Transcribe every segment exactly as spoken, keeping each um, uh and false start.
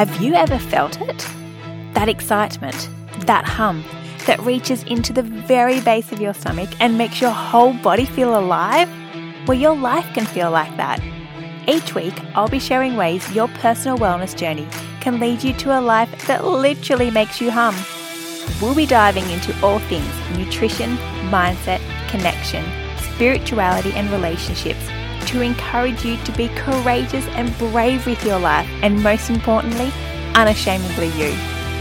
Have you ever felt it? That excitement, that hum that reaches into the very base of your stomach and makes your whole body feel alive? Well, your life can feel like that. Each week, I'll be sharing ways your personal wellness journey can lead you to a life that literally makes you hum. We'll be diving into all things nutrition, mindset, connection, spirituality and relationships to encourage you to be courageous and brave with your life and, most importantly, unashamedly you.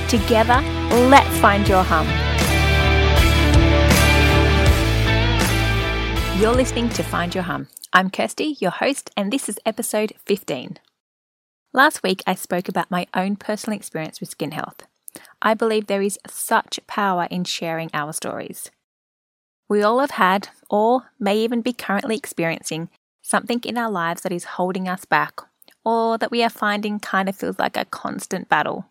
Together, let's find your hum. You're listening to Find Your Hum. I'm Kirsty, your host, and this is episode fifteen. Last week, I spoke about my own personal experience with skin health. I believe there is such power in sharing our stories. We all have had, or may even be currently experiencing, something in our lives that is holding us back, or that we are finding kind of feels like a constant battle.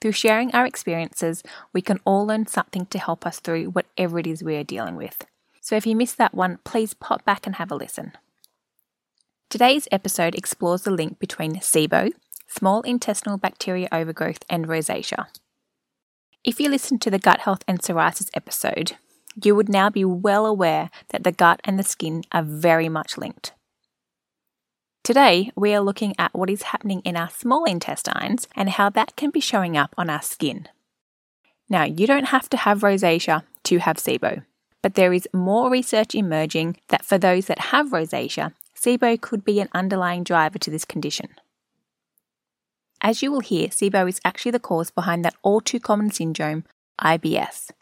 Through sharing our experiences, we can all learn something to help us through whatever it is we are dealing with. So if you missed that one, please pop back and have a listen. Today's episode explores the link between SIBO, small intestinal bacteria overgrowth, and rosacea. If you listened to the gut health and psoriasis episode, you would now be well aware that the gut and the skin are very much linked. Today, we are looking at what is happening in our small intestines and how that can be showing up on our skin. Now, you don't have to have rosacea to have SIBO, but there is more research emerging that for those that have rosacea, SIBO could be an underlying driver to this condition. As you will hear, SIBO is actually the cause behind that all too common syndrome, I B S.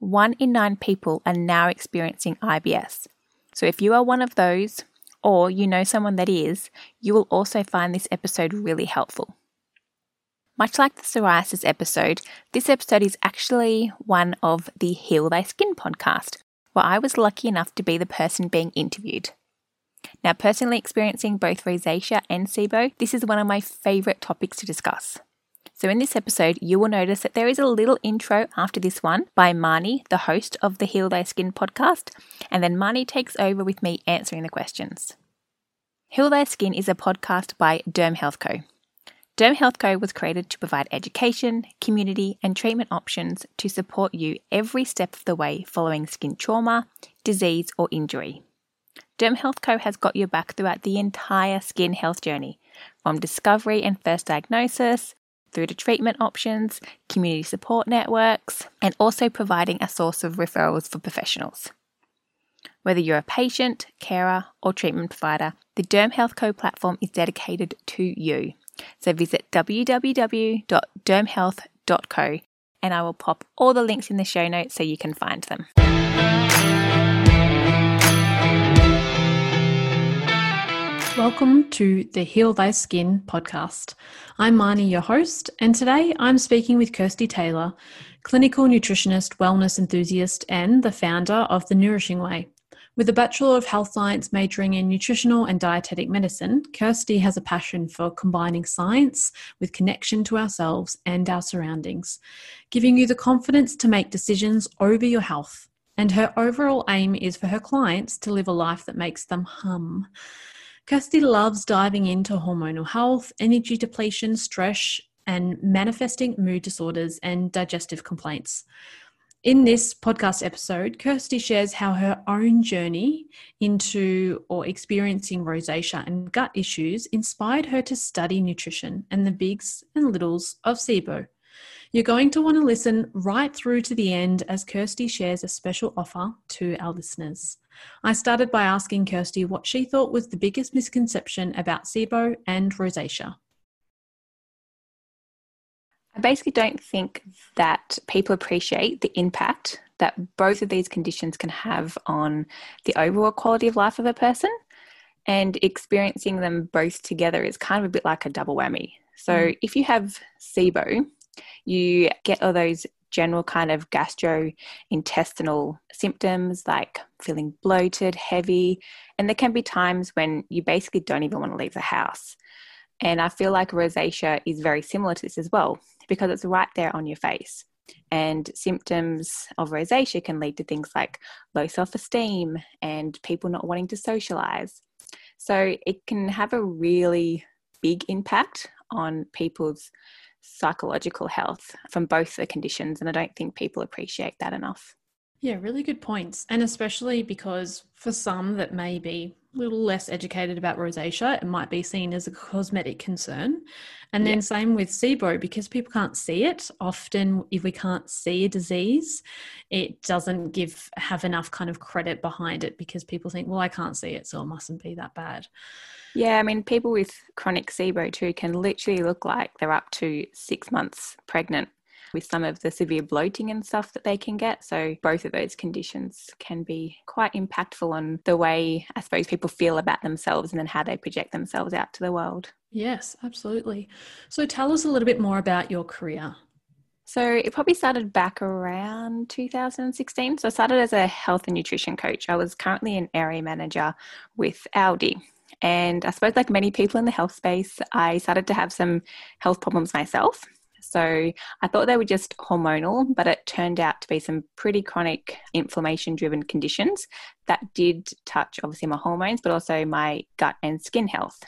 One in nine people are now experiencing I B S. So if you are one of those, or you know someone that is, you will also find this episode really helpful. Much like the psoriasis episode, this episode is actually one of the Heal Thy Skin podcast, where I was lucky enough to be the person being interviewed. Now, personally experiencing both rosacea and SIBO, this is one of my favourite topics to discuss. So in this episode, you will notice that there is a little intro after this one by Marnie, the host of the Heal Thy Skin podcast, and then Marnie takes over with me answering the questions. Heal Thy Skin is a podcast by DermHealth Co. DermHealth Co was created to provide education, community, and treatment options to support you every step of the way following skin trauma, disease, or injury. DermHealth Co has got your back throughout the entire skin health journey, from discovery and first diagnosis, through to treatment options, community support networks, and also providing a source of referrals for professionals. Whether you're a patient, carer, or treatment provider, the DermHealth Co platform is dedicated to you. So visit w w w dot derm health dot co and I will pop all the links in the show notes so you can find them. Welcome to the Heal Thy Skin podcast. I'm Marnie, your host, and today I'm speaking with Kirsty Taylor, clinical nutritionist, wellness enthusiast, and the founder of The Nourishing Way. With a Bachelor of Health Science majoring in nutritional and dietetic medicine, Kirsty has a passion for combining science with connection to ourselves and our surroundings, giving you the confidence to make decisions over your health. And her overall aim is for her clients to live a life that makes them hum. Kirsty loves diving into hormonal health, energy depletion, stress, and manifesting mood disorders and digestive complaints. In this podcast episode, Kirsty shares how her own journey into or experiencing rosacea and gut issues inspired her to study nutrition and the bigs and littles of SIBO. You're going to want to listen right through to the end as Kirsty shares a special offer to our listeners. I started by asking Kirsty what she thought was the biggest misconception about SIBO and rosacea. I basically don't think that people appreciate the impact that both of these conditions can have on the overall quality of life of a person, and experiencing them both together is kind of a bit like a double whammy. So mm. if you have SIBO, you get all those general kind of gastrointestinal symptoms like feeling bloated, heavy, and there can be times when you basically don't even want to leave the house. And I feel like rosacea is very similar to this as well, because it's right there on your face. And symptoms of rosacea can lead to things like low self-esteem and people not wanting to socialize. So it can have a really big impact on people's psychological health from both the conditions. And I don't think people appreciate that enough. Yeah, really good points. And especially because for some that may be a little less educated about rosacea, it might be seen as a cosmetic concern. And then yeah. same with SIBO, because people can't see it. Often if we can't see a disease, it doesn't give have enough kind of credit behind it, because people think, well, I can't see it, so it mustn't be that bad. Yeah, I mean, people with chronic SIBO too can literally look like they're up to six months pregnant, with some of the severe bloating and stuff that they can get. So both of those conditions can be quite impactful on the way, I suppose, people feel about themselves and then how they project themselves out to the world. Yes, absolutely. So tell us a little bit more about your career. So it probably started back around two thousand sixteen. So I started as a health and nutrition coach. I was currently an area manager with Aldi. And I suppose, like many people in the health space, I started to have some health problems myself. So I thought they were just hormonal, but it turned out to be some pretty chronic inflammation-driven conditions that did touch obviously my hormones, but also my gut and skin health.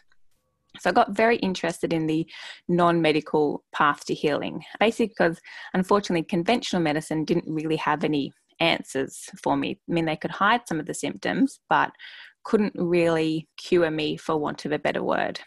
So I got very interested in the non-medical path to healing, basically because unfortunately conventional medicine didn't really have any answers for me. I mean, they could hide some of the symptoms, but couldn't really cure me, for want of a better word.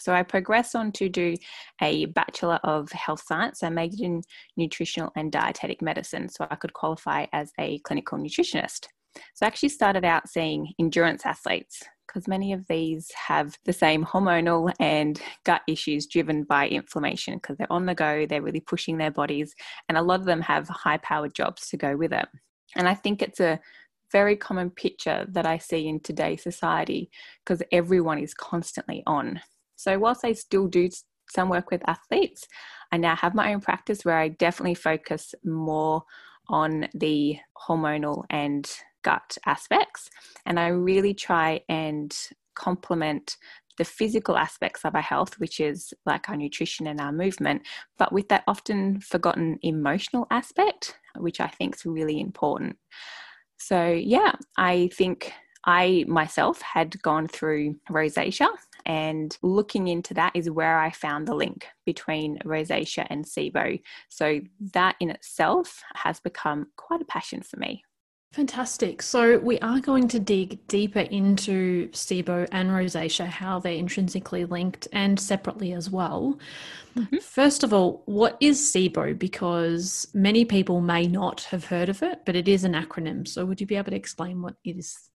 So I progressed on to do a Bachelor of Health Science. I majored in nutritional and dietetic medicine, so I could qualify as a clinical nutritionist. So I actually started out seeing endurance athletes, because many of these have the same hormonal and gut issues driven by inflammation, because they're on the go, they're really pushing their bodies, and a lot of them have high-powered jobs to go with it. And I think it's a very common picture that I see in today's society, because everyone is constantly on. So whilst I still do some work with athletes, I now have my own practice where I definitely focus more on the hormonal and gut aspects. And I really try and complement the physical aspects of our health, which is like our nutrition and our movement, but with that often forgotten emotional aspect, which I think is really important. So yeah, I think I myself had gone through rosacea, and looking into that is where I found the link between rosacea and SIBO. So that in itself has become quite a passion for me. Fantastic. So we are going to dig deeper into SIBO and rosacea, how they're intrinsically linked and separately as well. Mm-hmm. First of all, what is SIBO? Because many people may not have heard of it, but it is an acronym. So would you be able to explain what it is?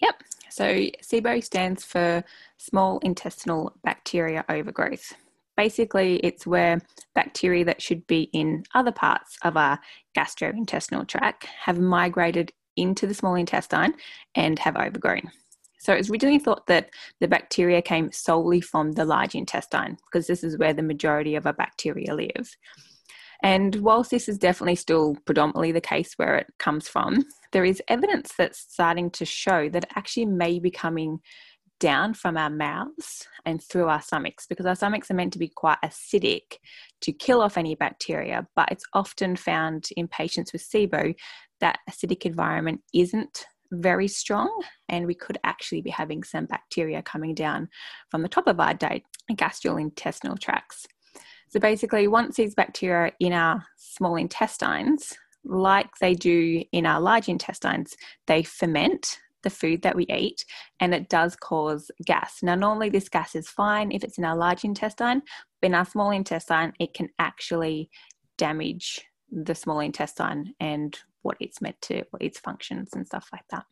Yep. So SIBO stands for small intestinal bacteria overgrowth. Basically, it's where bacteria that should be in other parts of our gastrointestinal tract have migrated into the small intestine and have overgrown. So it was originally thought that the bacteria came solely from the large intestine, because this is where the majority of our bacteria live. And whilst this is definitely still predominantly the case where it comes from, there is evidence that's starting to show that it actually may be coming down from our mouths and through our stomachs, because our stomachs are meant to be quite acidic to kill off any bacteria, but it's often found in patients with SIBO that acidic environment isn't very strong, and we could actually be having some bacteria coming down from the top of our gastrointestinal tracts. So basically, once these bacteria are in our small intestines, like they do in our large intestines, they ferment the food that we eat, and it does cause gas. Now, normally this gas is fine if it's in our large intestine, but in our small intestine, it can actually damage the small intestine and what it's meant to, its functions and stuff like that.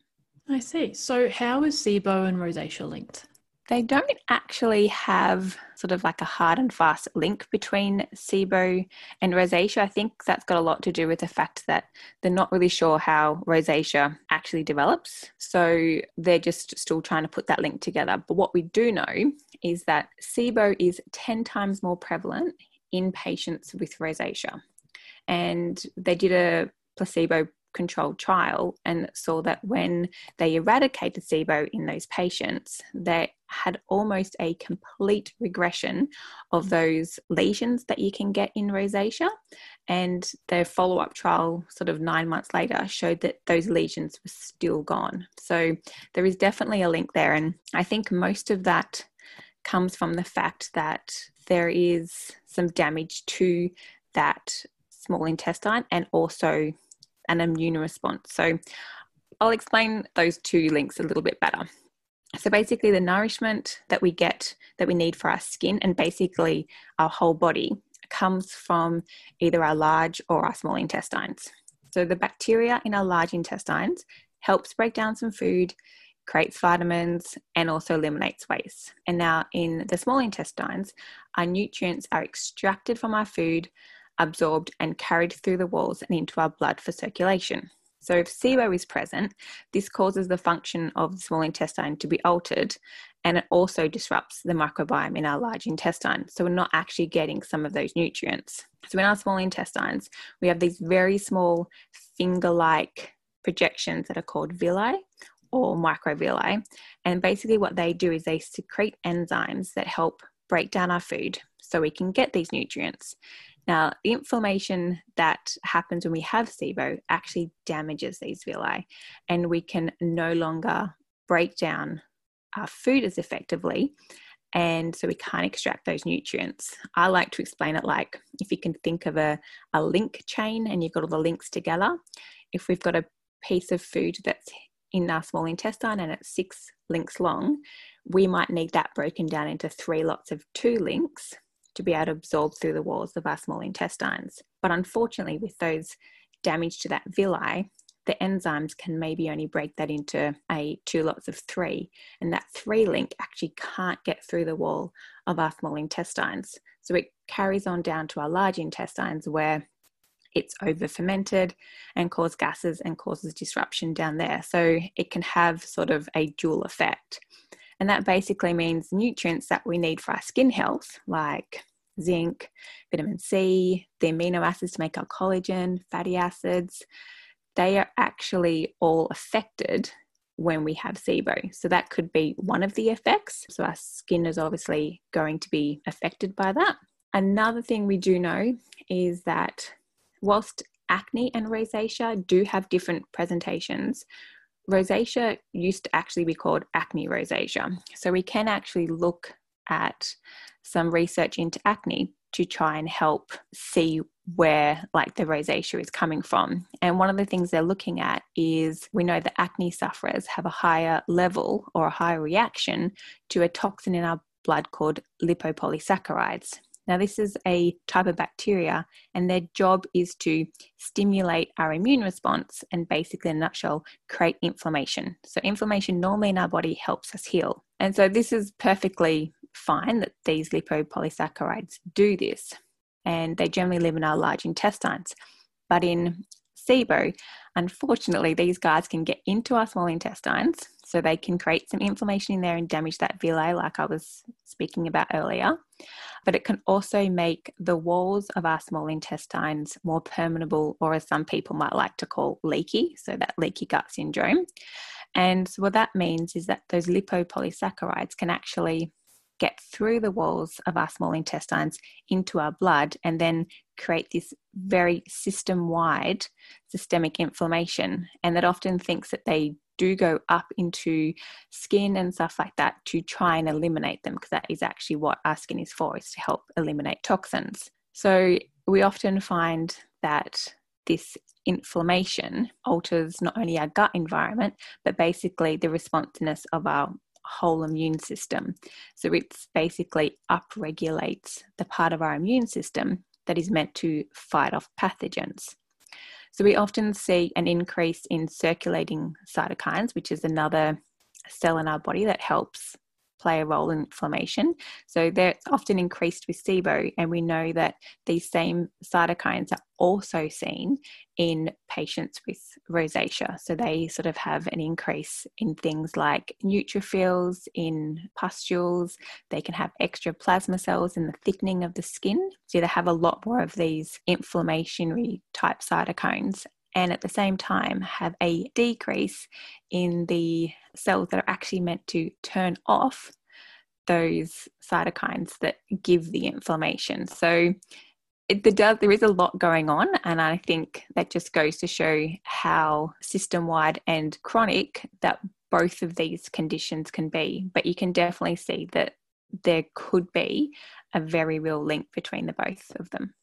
I see. So how is SIBO and rosacea linked? They don't actually have sort of like a hard and fast link between SIBO and rosacea. I think that's got a lot to do with the fact that they're not really sure how rosacea actually develops. So they're just still trying to put that link together. But what we do know is that SIBO is ten times more prevalent in patients with rosacea. And they did a placebo controlled trial and saw that when they eradicated SIBO in those patients, they had almost a complete regression of those lesions that you can get in rosacea. And their follow-up trial sort of nine months later showed that those lesions were still gone. So there is definitely a link there. And I think most of that comes from the fact that there is some damage to that small intestine and also an immune response. So I'll explain those two links a little bit better. So basically the nourishment that we get, that we need for our skin and basically our whole body, comes from either our large or our small intestines. So the bacteria in our large intestines helps break down some food, creates vitamins, and also eliminates waste. And now in the small intestines, our nutrients are extracted from our food, absorbed and carried through the walls and into our blood for circulation. So if SIBO is present, this causes the function of the small intestine to be altered, and it also disrupts the microbiome in our large intestine. So we're not actually getting some of those nutrients. So in our small intestines, we have these very small finger-like projections that are called villi or microvilli. And basically what they do is they secrete enzymes that help break down our food so we can get these nutrients. Now, the inflammation that happens when we have SIBO actually damages these villi, and we can no longer break down our food as effectively, and so we can't extract those nutrients. I like to explain it like, if you can think of a, a link chain and you've got all the links together, if we've got a piece of food that's in our small intestine and it's six links long, we might need that broken down into three lots of two links to be able to absorb through the walls of our small intestines. But unfortunately, with those damage to that villi, the enzymes can maybe only break that into a two lots of three, and that three link actually can't get through the wall of our small intestines. So it carries on down to our large intestines, where it's over fermented and causes gases and causes disruption down there. So it can have sort of a dual effect. And that basically means nutrients that we need for our skin health, like zinc, vitamin C, the amino acids to make our collagen, fatty acids, they are actually all affected when we have SIBO. So that could be one of the effects. So our skin is obviously going to be affected by that. Another thing we do know is that whilst acne and rosacea do have different presentations, rosacea used to actually be called acne rosacea. So we can actually look at some research into acne to try and help see where like the rosacea is coming from. And one of the things they're looking at is, we know that acne sufferers have a higher level or a higher reaction to a toxin in our blood called lipopolysaccharides. Now, this is a type of bacteria, and their job is to stimulate our immune response and basically, in a nutshell, create inflammation. So inflammation normally in our body helps us heal. And so this is perfectly fine that these lipopolysaccharides do this, and they generally live in our large intestines. But in SIBO, unfortunately, these guys can get into our small intestines, so they can create some inflammation in there and damage that villi, like I was speaking about earlier. But it can also make the walls of our small intestines more permeable, or as some people might like to call leaky, so that leaky gut syndrome. And so what that means is that those lipopolysaccharides can actually get through the walls of our small intestines into our blood, and then create this very system-wide systemic inflammation. And that often thinks that they do go up into skin and stuff like that to try and eliminate them, because that is actually what our skin is for, is to help eliminate toxins. So we often find that this inflammation alters not only our gut environment, but basically the responsiveness of our whole immune system. So it's basically upregulates the part of our immune system that is meant to fight off pathogens. So we often see an increase in circulating cytokines, which is another cell in our body that helps play a role in inflammation. So they're often increased with SIBO, and we know that these same cytokines are also seen in patients with rosacea. So they sort of have an increase in things like neutrophils, in pustules, they can have extra plasma cells in the thickening of the skin. So they have a lot more of these inflammatory type cytokines, and at the same time have a decrease in the cells that are actually meant to turn off those cytokines that give the inflammation. So it, it does, there is a lot going on, and I think that just goes to show how system-wide and chronic that both of these conditions can be. But you can definitely see that there could be a very real link between the both of them.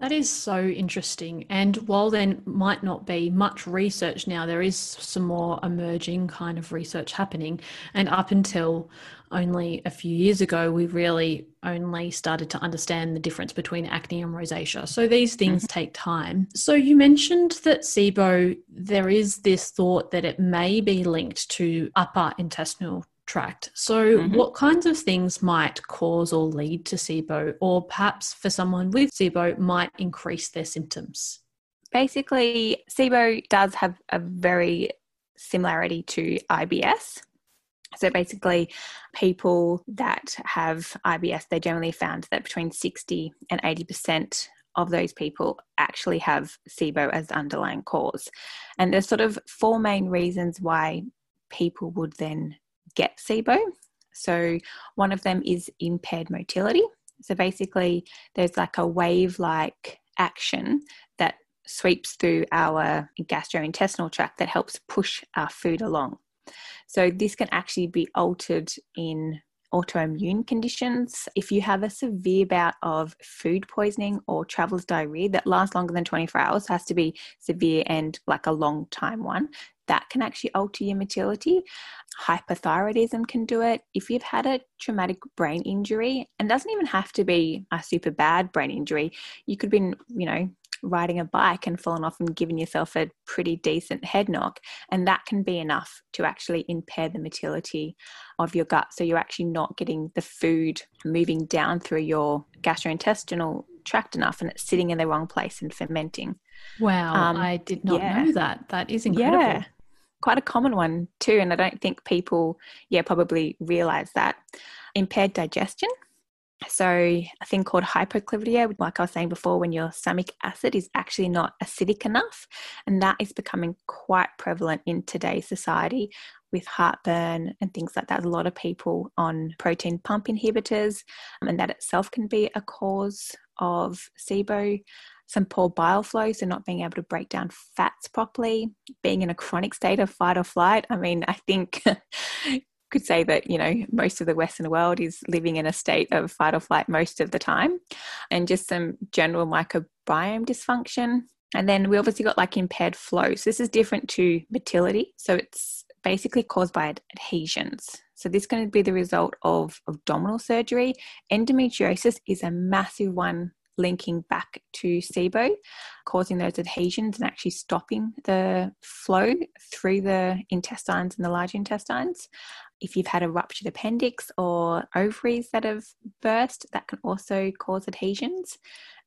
That is so interesting. And while there might not be much research now, there is some more emerging kind of research happening. And up until only a few years ago, we really only started to understand the difference between acne and rosacea. So these things mm-hmm. take time. So you mentioned that SIBO, there is this thought that it may be linked to upper intestinal tract. So mm-hmm. what kinds of things might cause or lead to SIBO, or perhaps for someone with SIBO might increase their symptoms? Basically, SIBO does have a very similarity to I B S. So basically, people that have I B S, they generally found that between sixty and eighty percent of those people actually have SIBO as the underlying cause. And there's sort of four main reasons why people would then get SIBO. So one of them is impaired motility. So basically there's like a wave-like action that sweeps through our gastrointestinal tract that helps push our food along. So this can actually be altered in autoimmune conditions. If you have a severe bout of food poisoning or traveller's diarrhoea that lasts longer than twenty-four hours, has to be severe and like a long time one, that can actually alter your motility. Hypothyroidism can do it. If you've had a traumatic brain injury, and doesn't even have to be a super bad brain injury, you could have been, you know, riding a bike and fallen off and giving yourself a pretty decent head knock, and that can be enough to actually impair the motility of your gut. So you're actually not getting the food moving down through your gastrointestinal tract enough, and it's sitting in the wrong place and fermenting. Wow, um, I did not yeah. know that. That is incredible. Yeah. Quite a common one too, and I don't think people yeah probably realize that. Impaired digestion, so a thing called hypochlorhydria, like I was saying before, when your stomach acid is actually not acidic enough, and that is becoming quite prevalent in today's society with heartburn and things like that. A lot of people on proton pump inhibitors, and that itself can be a cause of SIBO. Some poor bile flow, so not being able to break down fats properly, being in a chronic state of fight or flight. I mean, I think could say that, you know, most of the Western world is living in a state of fight or flight most of the time, and just some general microbiome dysfunction. And then we obviously got like impaired flow. So this is different to motility. So it's basically caused by adhesions. So this is going to be the result of abdominal surgery. Endometriosis is a massive one, linking back to SIBO, causing those adhesions and actually stopping the flow through the intestines and the large intestines. If you've had a ruptured appendix or ovaries that have burst, that can also cause adhesions.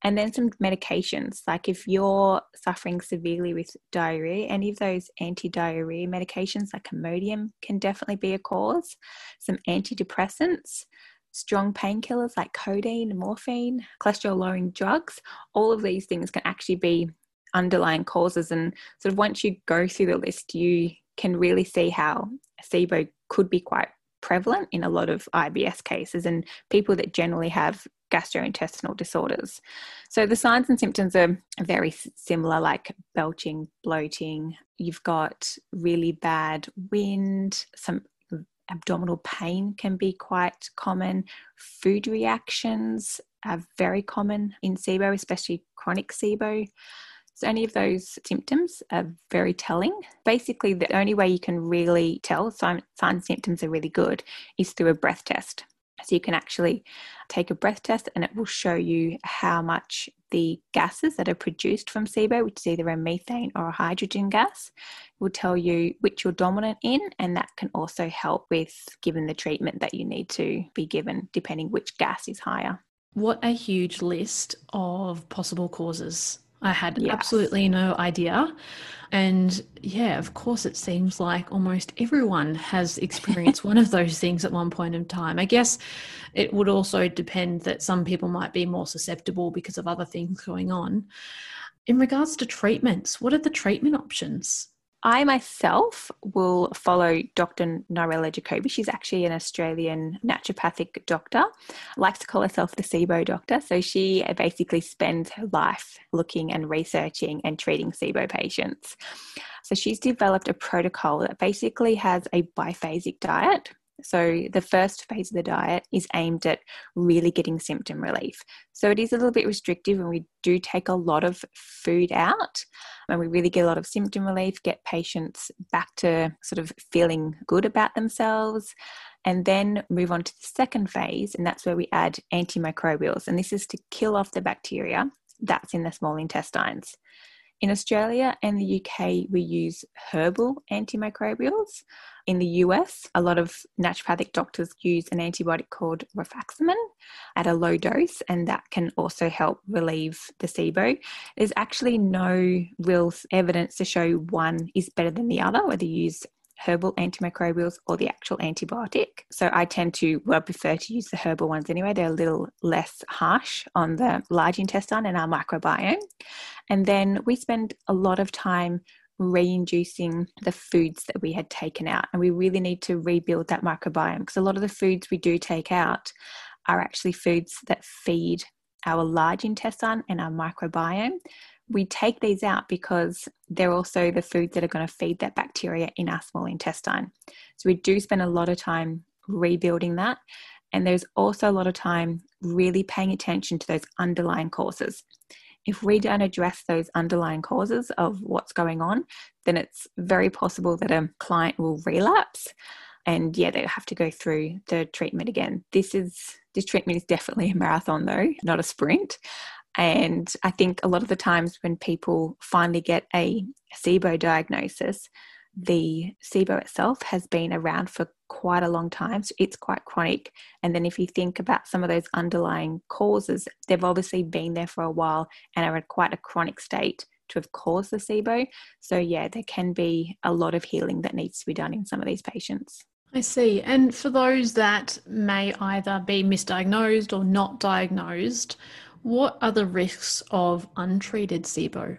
And then some medications, like if you're suffering severely with diarrhea, any of those anti-diarrhea medications like Imodium can definitely be a cause. Some antidepressants, strong painkillers like codeine, morphine, cholesterol-lowering drugs, all of these things can actually be underlying causes. And sort of once you go through the list, you can really see how SIBO could be quite prevalent in a lot of I B S cases and people that generally have gastrointestinal disorders. So the signs and symptoms are very similar, like belching, bloating, you've got really bad wind, some abdominal pain can be quite common. Food reactions are very common in SIBO, especially chronic SIBO. So any of those symptoms are very telling. Basically, the only way you can really tell signs and symptoms are really good is through a breath test. So you can actually take a breath test and it will show you how much the gases that are produced from SIBO, which is either a methane or a hydrogen gas, will tell you which you're dominant in, and that can also help with given the treatment that you need to be given, depending which gas is higher. What a huge list of possible causes. I had yes. absolutely no idea. And yeah, of course, it seems like almost everyone has experienced one of those things at one point in time. I guess it would also depend that some people might be more susceptible because of other things going on. In regards to treatments, what are the treatment options? I myself will follow Doctor Nirala Jacobi. She's actually an Australian naturopathic doctor, likes to call herself the SIBO doctor. So she basically spends her life looking and researching and treating SIBO patients. So she's developed a protocol that basically has a biphasic diet. So the first phase of the diet is aimed at really getting symptom relief. So it is a little bit restrictive, and we do take a lot of food out, and we really get a lot of symptom relief, get patients back to sort of feeling good about themselves, and then move on to the second phase. And that's where we add antimicrobials. And this is to kill off the bacteria that's in the small intestines. In Australia and the U K, we use herbal antimicrobials. In the U S, a lot of naturopathic doctors use an antibiotic called rifaximin at a low dose, and that can also help relieve the SIBO. There's actually no real evidence to show one is better than the other, whether you use herbal antimicrobials or the actual antibiotic. So I tend to, well, prefer to use the herbal ones anyway. They're a little less harsh on the large intestine and our microbiome. And then we spend a lot of time reinducing the foods that we had taken out. And we really need to rebuild that microbiome, because a lot of the foods we do take out are actually foods that feed our large intestine and our microbiome. We take these out because they're also the foods that are going to feed that bacteria in our small intestine. So we do spend a lot of time rebuilding that. And there's also a lot of time really paying attention to those underlying causes. If we don't address those underlying causes of what's going on, then it's very possible that a client will relapse, and yeah, they'll have to go through the treatment again. This is, this treatment is definitely a marathon though, not a sprint. And I think a lot of the times when people finally get a SIBO diagnosis, the SIBO itself has been around for quite a long time, so it's quite chronic. And then if you think about some of those underlying causes, they've obviously been there for a while and are in quite a chronic state to have caused the SIBO. So yeah, there can be a lot of healing that needs to be done in some of these patients. I see. And for those that may either be misdiagnosed or not diagnosed, what are the risks of untreated SIBO?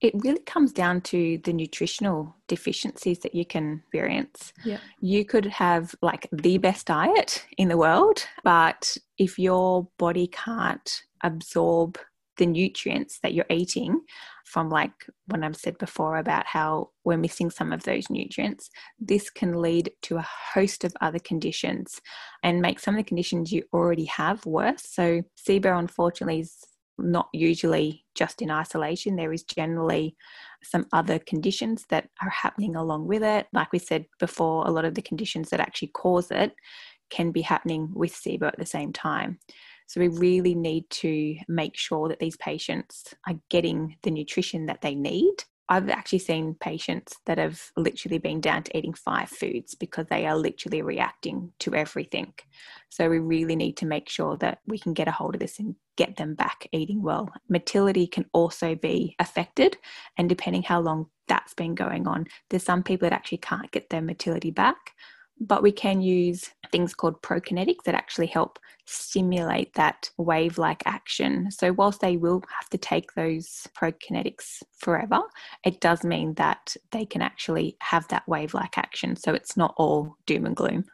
It really comes down to the nutritional deficiencies that you can experience. Yeah. You could have like the best diet in the world, but if your body can't absorb the nutrients that you're eating, from like what I've said before about how we're missing some of those nutrients, this can lead to a host of other conditions and make some of the conditions you already have worse. So SIBO, unfortunately, is not usually just in isolation. There is generally some other conditions that are happening along with it. Like we said before, a lot of the conditions that actually cause it can be happening with SIBO at the same time. So we really need to make sure that these patients are getting the nutrition that they need. I've actually seen patients that have literally been down to eating five foods because they are literally reacting to everything. So we really need to make sure that we can get a hold of this and get them back eating well. Motility can also be affected, and depending how long that's been going on, there's some people that actually can't get their motility back. But we can use things called prokinetics that actually help stimulate that wave-like action. So whilst they will have to take those prokinetics forever, it does mean that they can actually have that wave-like action. So it's not all doom and gloom.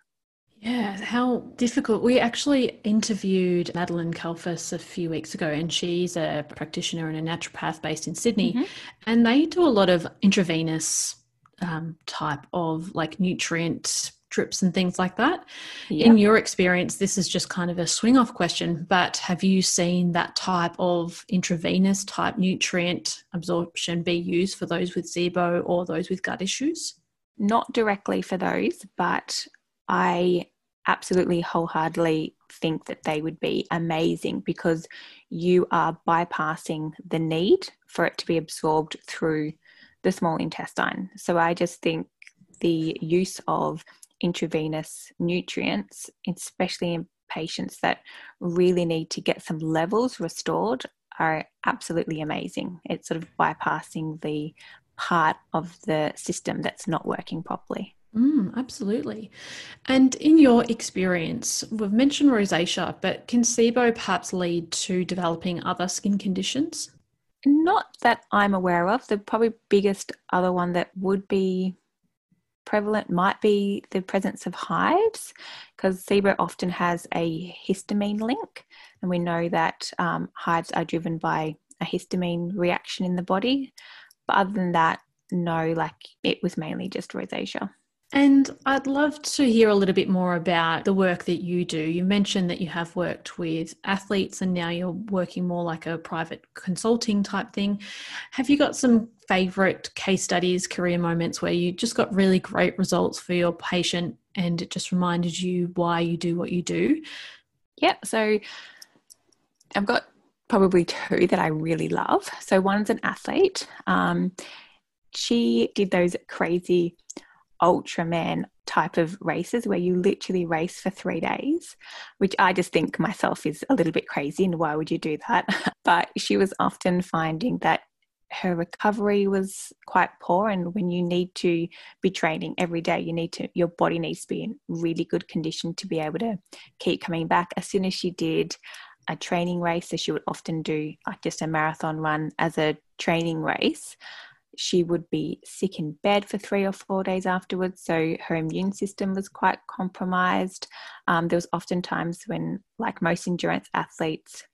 Yeah, how difficult. We actually interviewed Madeline Kalfus a few weeks ago, and she's a practitioner and a naturopath based in Sydney. Mm-hmm. And they do a lot of intravenous um, type of like nutrient trips and things like that. Yep. In your experience, this is just kind of a swing off question, but have you seen that type of intravenous type nutrient absorption be used for those with SIBO or those with gut issues? Not directly for those, but I absolutely wholeheartedly think that they would be amazing, because you are bypassing the need for it to be absorbed through the small intestine. So I just think the use of intravenous nutrients, especially in patients that really need to get some levels restored, are absolutely amazing. It's sort of bypassing the part of the system that's not working properly. Mm, absolutely. And in your experience, we've mentioned rosacea, but can SIBO perhaps lead to developing other skin conditions? Not that I'm aware of. The probably biggest other one that would be prevalent might be the presence of hives, because SIBO often has a histamine link, and we know that um, hives are driven by a histamine reaction in the body. But other than that, no, like it was mainly just rosacea. And I'd love to hear a little bit more about the work that you do. You mentioned that you have worked with athletes and now you're working more like a private consulting type thing. Have you got some favorite case studies, career moments where you just got really great results for your patient and it just reminded you why you do what you do? Yeah, so I've got probably two that I really love. So one's an athlete. Um, she did those crazy Ultraman type of races where you literally race for three days, which I just think myself is a little bit crazy and why would you do that? But she was often finding that her recovery was quite poor, and when you need to be training every day, you need to, your body needs to be in really good condition to be able to keep coming back. As soon as she did a training race, so she would often do like just a marathon run as a training race, she would be sick in bed for three or four days afterwards. So her immune system was quite compromised. Um, there was often times when, like most endurance athletes,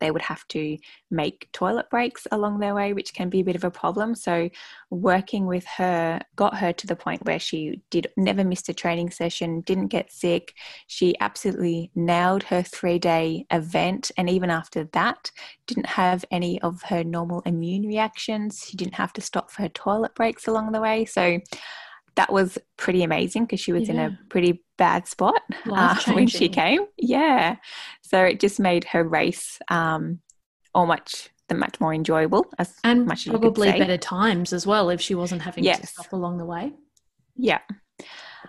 they would have to make toilet breaks along their way, which can be a bit of a problem. So working with her got her to the point where she did never missed a training session, didn't get sick. She absolutely nailed her three-day event. And even after that, didn't have any of her normal immune reactions. She didn't have to stop for her toilet breaks along the way. So that was pretty amazing because she was yeah. in a pretty bad spot uh, when she came. Yeah. So it just made her race um, all much the much more enjoyable. As and much probably as better times as well if she wasn't having yes. to stop along the way. Yeah.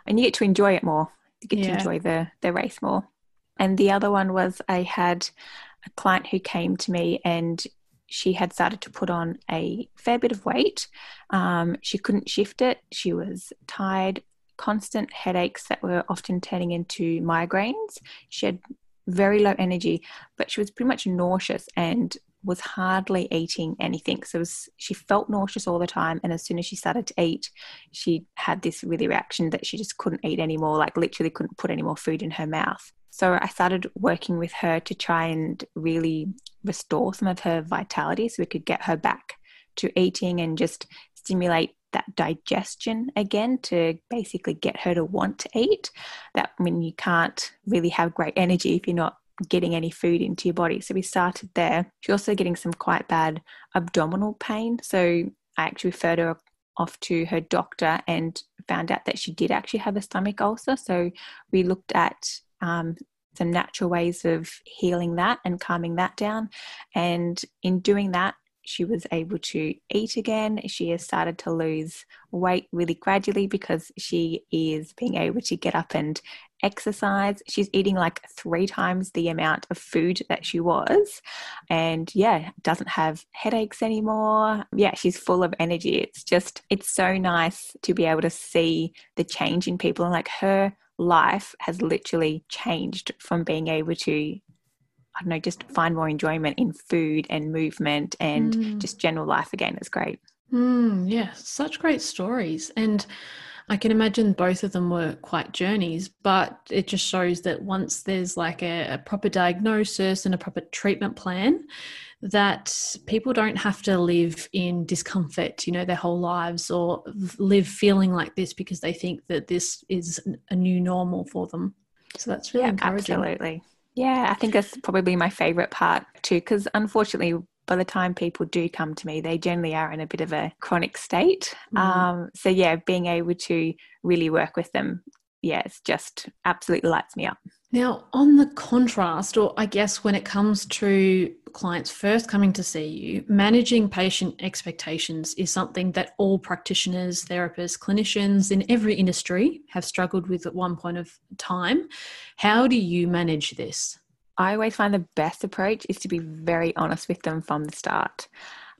And you get to enjoy it more. You get yeah. to enjoy the, the race more. And the other one was I had a client who came to me and she had started to put on a fair bit of weight. Um, she couldn't shift it. She was tired, constant headaches that were often turning into migraines. She had very low energy, but she was pretty much nauseous and was hardly eating anything. So it was, she felt nauseous all the time. And as soon as she started to eat, she had this really reaction that she just couldn't eat anymore, like literally couldn't put any more food in her mouth. So I started working with her to try and really restore some of her vitality so we could get her back to eating and just stimulate that digestion again to basically get her to want to eat. That when you can't really have great energy if you're not getting any food into your body. So we started there. She's also getting some quite bad abdominal pain. So I actually referred her off to her doctor and found out that she did actually have a stomach ulcer. So we looked at Um, some natural ways of healing that and calming that down. And in doing that, she was able to eat again. She has started to lose weight really gradually because she is being able to get up and exercise. She's eating like three times the amount of food that she was. And yeah, doesn't have headaches anymore. Yeah, she's full of energy. It's just, it's so nice to be able to see the change in people, and like her life has literally changed from being able to, I don't know, just find more enjoyment in food and movement and mm. just general life again. It's great. Mm, yeah, such great stories. And I can imagine both of them were quite journeys, but it just shows that once there's like a, a proper diagnosis and a proper treatment plan, that people don't have to live in discomfort, you know, their whole lives, or live feeling like this because they think that this is a new normal for them. So that's really yeah, encouraging. Absolutely. Yeah, I think that's probably my favourite part too, because unfortunately, by the time people do come to me, they generally are in a bit of a chronic state. Mm. Um, so yeah, being able to really work with them, yeah, it's just absolutely lights me up. Now, on the contrast, or I guess when it comes to clients first coming to see you, managing patient expectations is something that all practitioners, therapists, clinicians in every industry have struggled with at one point of time. How do you manage this? I always find the best approach is to be very honest with them from the start.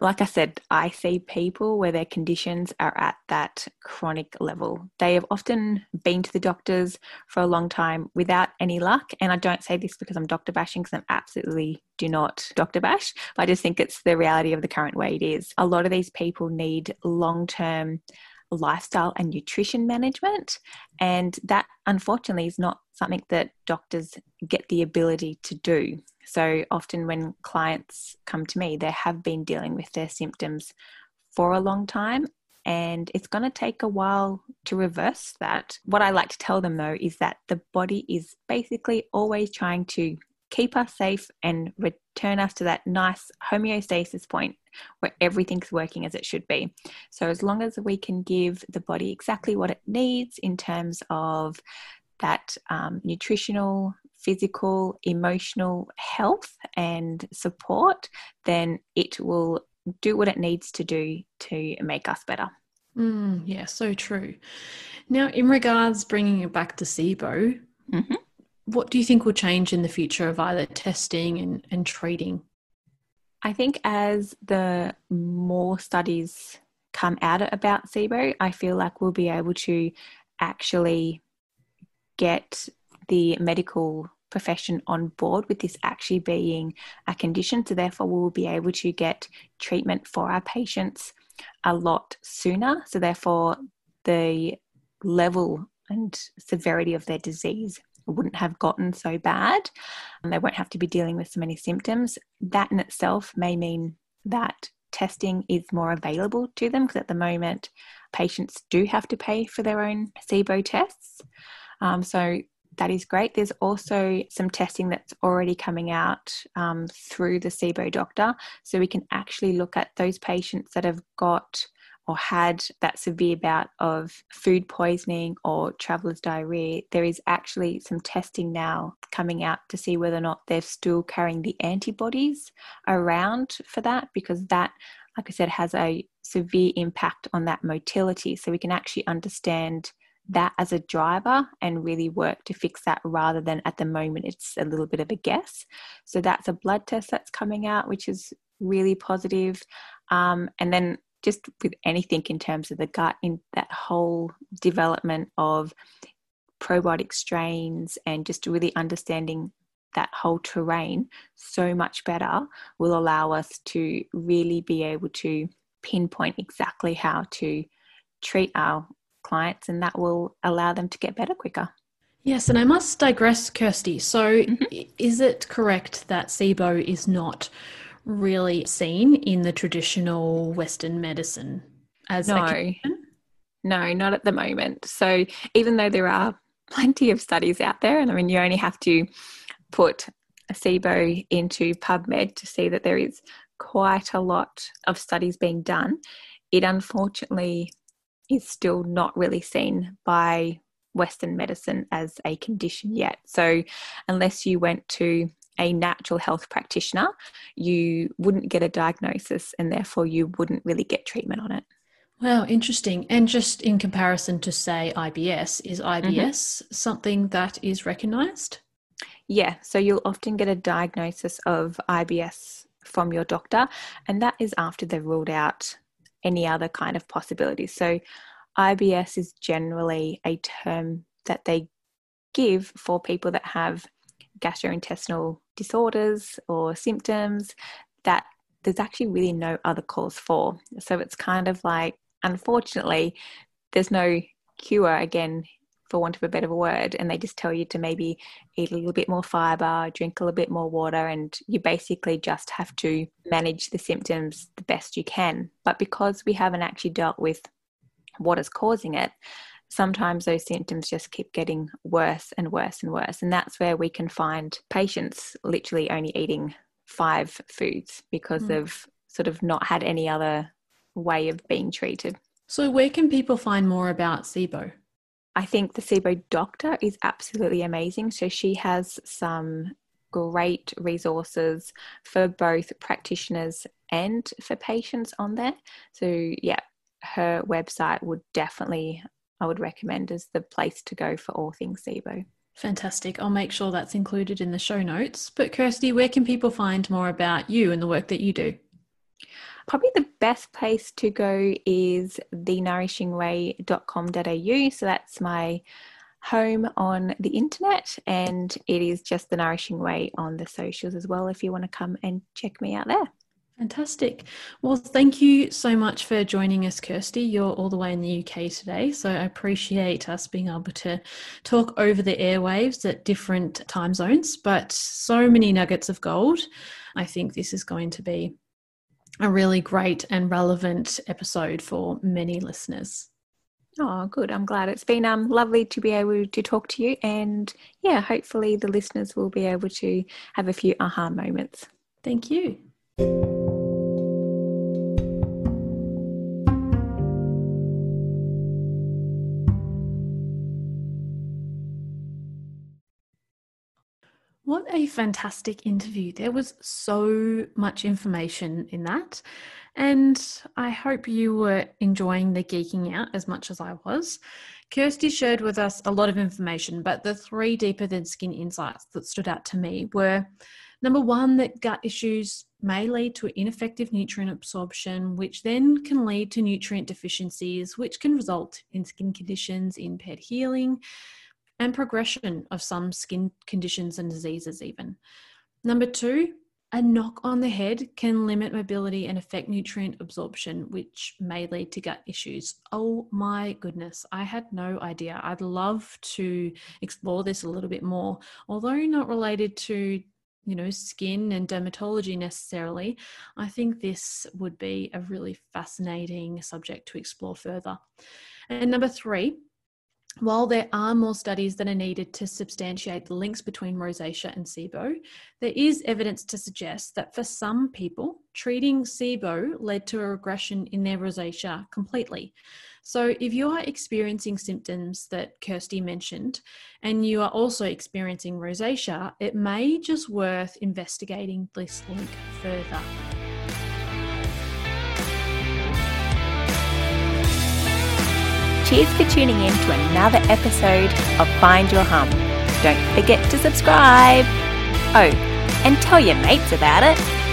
Like I said, I see people where their conditions are at that chronic level. They have often been to the doctors for a long time without any luck. And I don't say this because I'm doctor bashing, because I absolutely do not doctor bash. But I just think it's the reality of the current way it is. A lot of these people need long-term lifestyle and nutrition management. And that, unfortunately, is not something that doctors get the ability to do. So often when clients come to me, they have been dealing with their symptoms for a long time and it's going to take a while to reverse that. What I like to tell them though is that the body is basically always trying to keep us safe and return us to that nice homeostasis point where everything's working as it should be. So as long as we can give the body exactly what it needs in terms of that um, nutritional, physical, emotional health and support, then it will do what it needs to do to make us better. Mm, yeah, so true. Now, in regards bringing it back to SIBO, mm-hmm. what do you think will change in the future of either testing and, and treating? I think as the more studies come out about SIBO, I feel like we'll be able to actually get the medical profession on board with this actually being a condition. So therefore we'll be able to get treatment for our patients a lot sooner. So therefore the level and severity of their disease wouldn't have gotten so bad, and they won't have to be dealing with so many symptoms. That in itself may mean that testing is more available to them, because at the moment patients do have to pay for their own SIBO tests. Um, so that is great. There's also some testing that's already coming out um, through the SIBO doctor. So we can actually look at those patients that have got or had that severe bout of food poisoning or traveller's diarrhea. There is actually some testing now coming out to see whether or not they're still carrying the antibodies around for that, because that, like I said, has a severe impact on that motility. So we can actually understand that as a driver and really work to fix that, rather than at the moment it's a little bit of a guess. So that's a blood test that's coming out, which is really positive. Um, and then just with anything in terms of the gut, in that whole development of probiotic strains and just really understanding that whole terrain so much better will allow us to really be able to pinpoint exactly how to treat our clients, and that will allow them to get better quicker. Yes, and I must digress, Kirsty. So mm-hmm. is it correct that SIBO is not really seen in the traditional Western medicine as no. a condition? No, not at the moment. So even though there are plenty of studies out there, and I mean, you only have to put a SIBO into PubMed to see that there is quite a lot of studies being done, it unfortunately is still not really seen by Western medicine as a condition yet. So unless you went to a natural health practitioner, you wouldn't get a diagnosis, and therefore you wouldn't really get treatment on it. Wow, interesting. And just in comparison to, say, I B S, is I B S mm-hmm. something that is recognised? Yeah, so you'll often get a diagnosis of I B S from your doctor, and that is after they've ruled out any other kind of possibility. So I B S is generally a term that they give for people that have gastrointestinal disorders or symptoms that there's actually really no other cause for. So it's kind of like, unfortunately, there's no cure, again, for want of a better word, and they just tell you to maybe eat a little bit more fibre, drink a little bit more water, and you basically just have to manage the symptoms the best you can. But because we haven't actually dealt with what is causing it, sometimes those symptoms just keep getting worse and worse and worse. And that's where we can find patients literally only eating five foods because mm. they've sort of not had any other way of being treated. So where can people find more about SIBO? I think the SIBO doctor is absolutely amazing. So she has some great resources for both practitioners and for patients on there. So yeah, her website would definitely, I would recommend, as the place to go for all things SIBO. Fantastic. I'll make sure that's included in the show notes. But Kirsty, where can people find more about you and the work that you do? Probably the best place to go is the nourishing way dot com dot a u. So that's my home on the internet, and it is just The Nourishing Way on the socials as well if you want to come and check me out there. Fantastic. Well, thank you so much for joining us, Kirsty. You're all the way in the U K today, so I appreciate us being able to talk over the airwaves at different time zones, but so many nuggets of gold. I think this is going to be a really great and relevant episode for many listeners. Oh, good. I'm glad. It's been um, lovely to be able to talk to you, and yeah, hopefully the listeners will be able to have a few aha moments. Thank you. What a fantastic interview. There was so much information in that. And I hope you were enjoying the geeking out as much as I was. Kirsty shared with us a lot of information, but the three deeper than skin insights that stood out to me were, number one, that gut issues may lead to ineffective nutrient absorption, which then can lead to nutrient deficiencies, which can result in skin conditions, impaired healing, and progression of some skin conditions and diseases even. Number two, a knock on the head can limit mobility and affect nutrient absorption, which may lead to gut issues. Oh my goodness, I had no idea. I'd love to explore this a little bit more, although not related to, you know, skin and dermatology necessarily. I think this would be a really fascinating subject to explore further. And number three, while there are more studies that are needed to substantiate the links between rosacea and SIBO, there is evidence to suggest that for some people, treating SIBO led to a regression in their rosacea completely. So if you are experiencing symptoms that Kirsty mentioned, and you are also experiencing rosacea, it may just worth investigating this link further. Cheers for tuning in to another episode of Find Your Hum. Don't forget to subscribe. Oh, and tell your mates about it.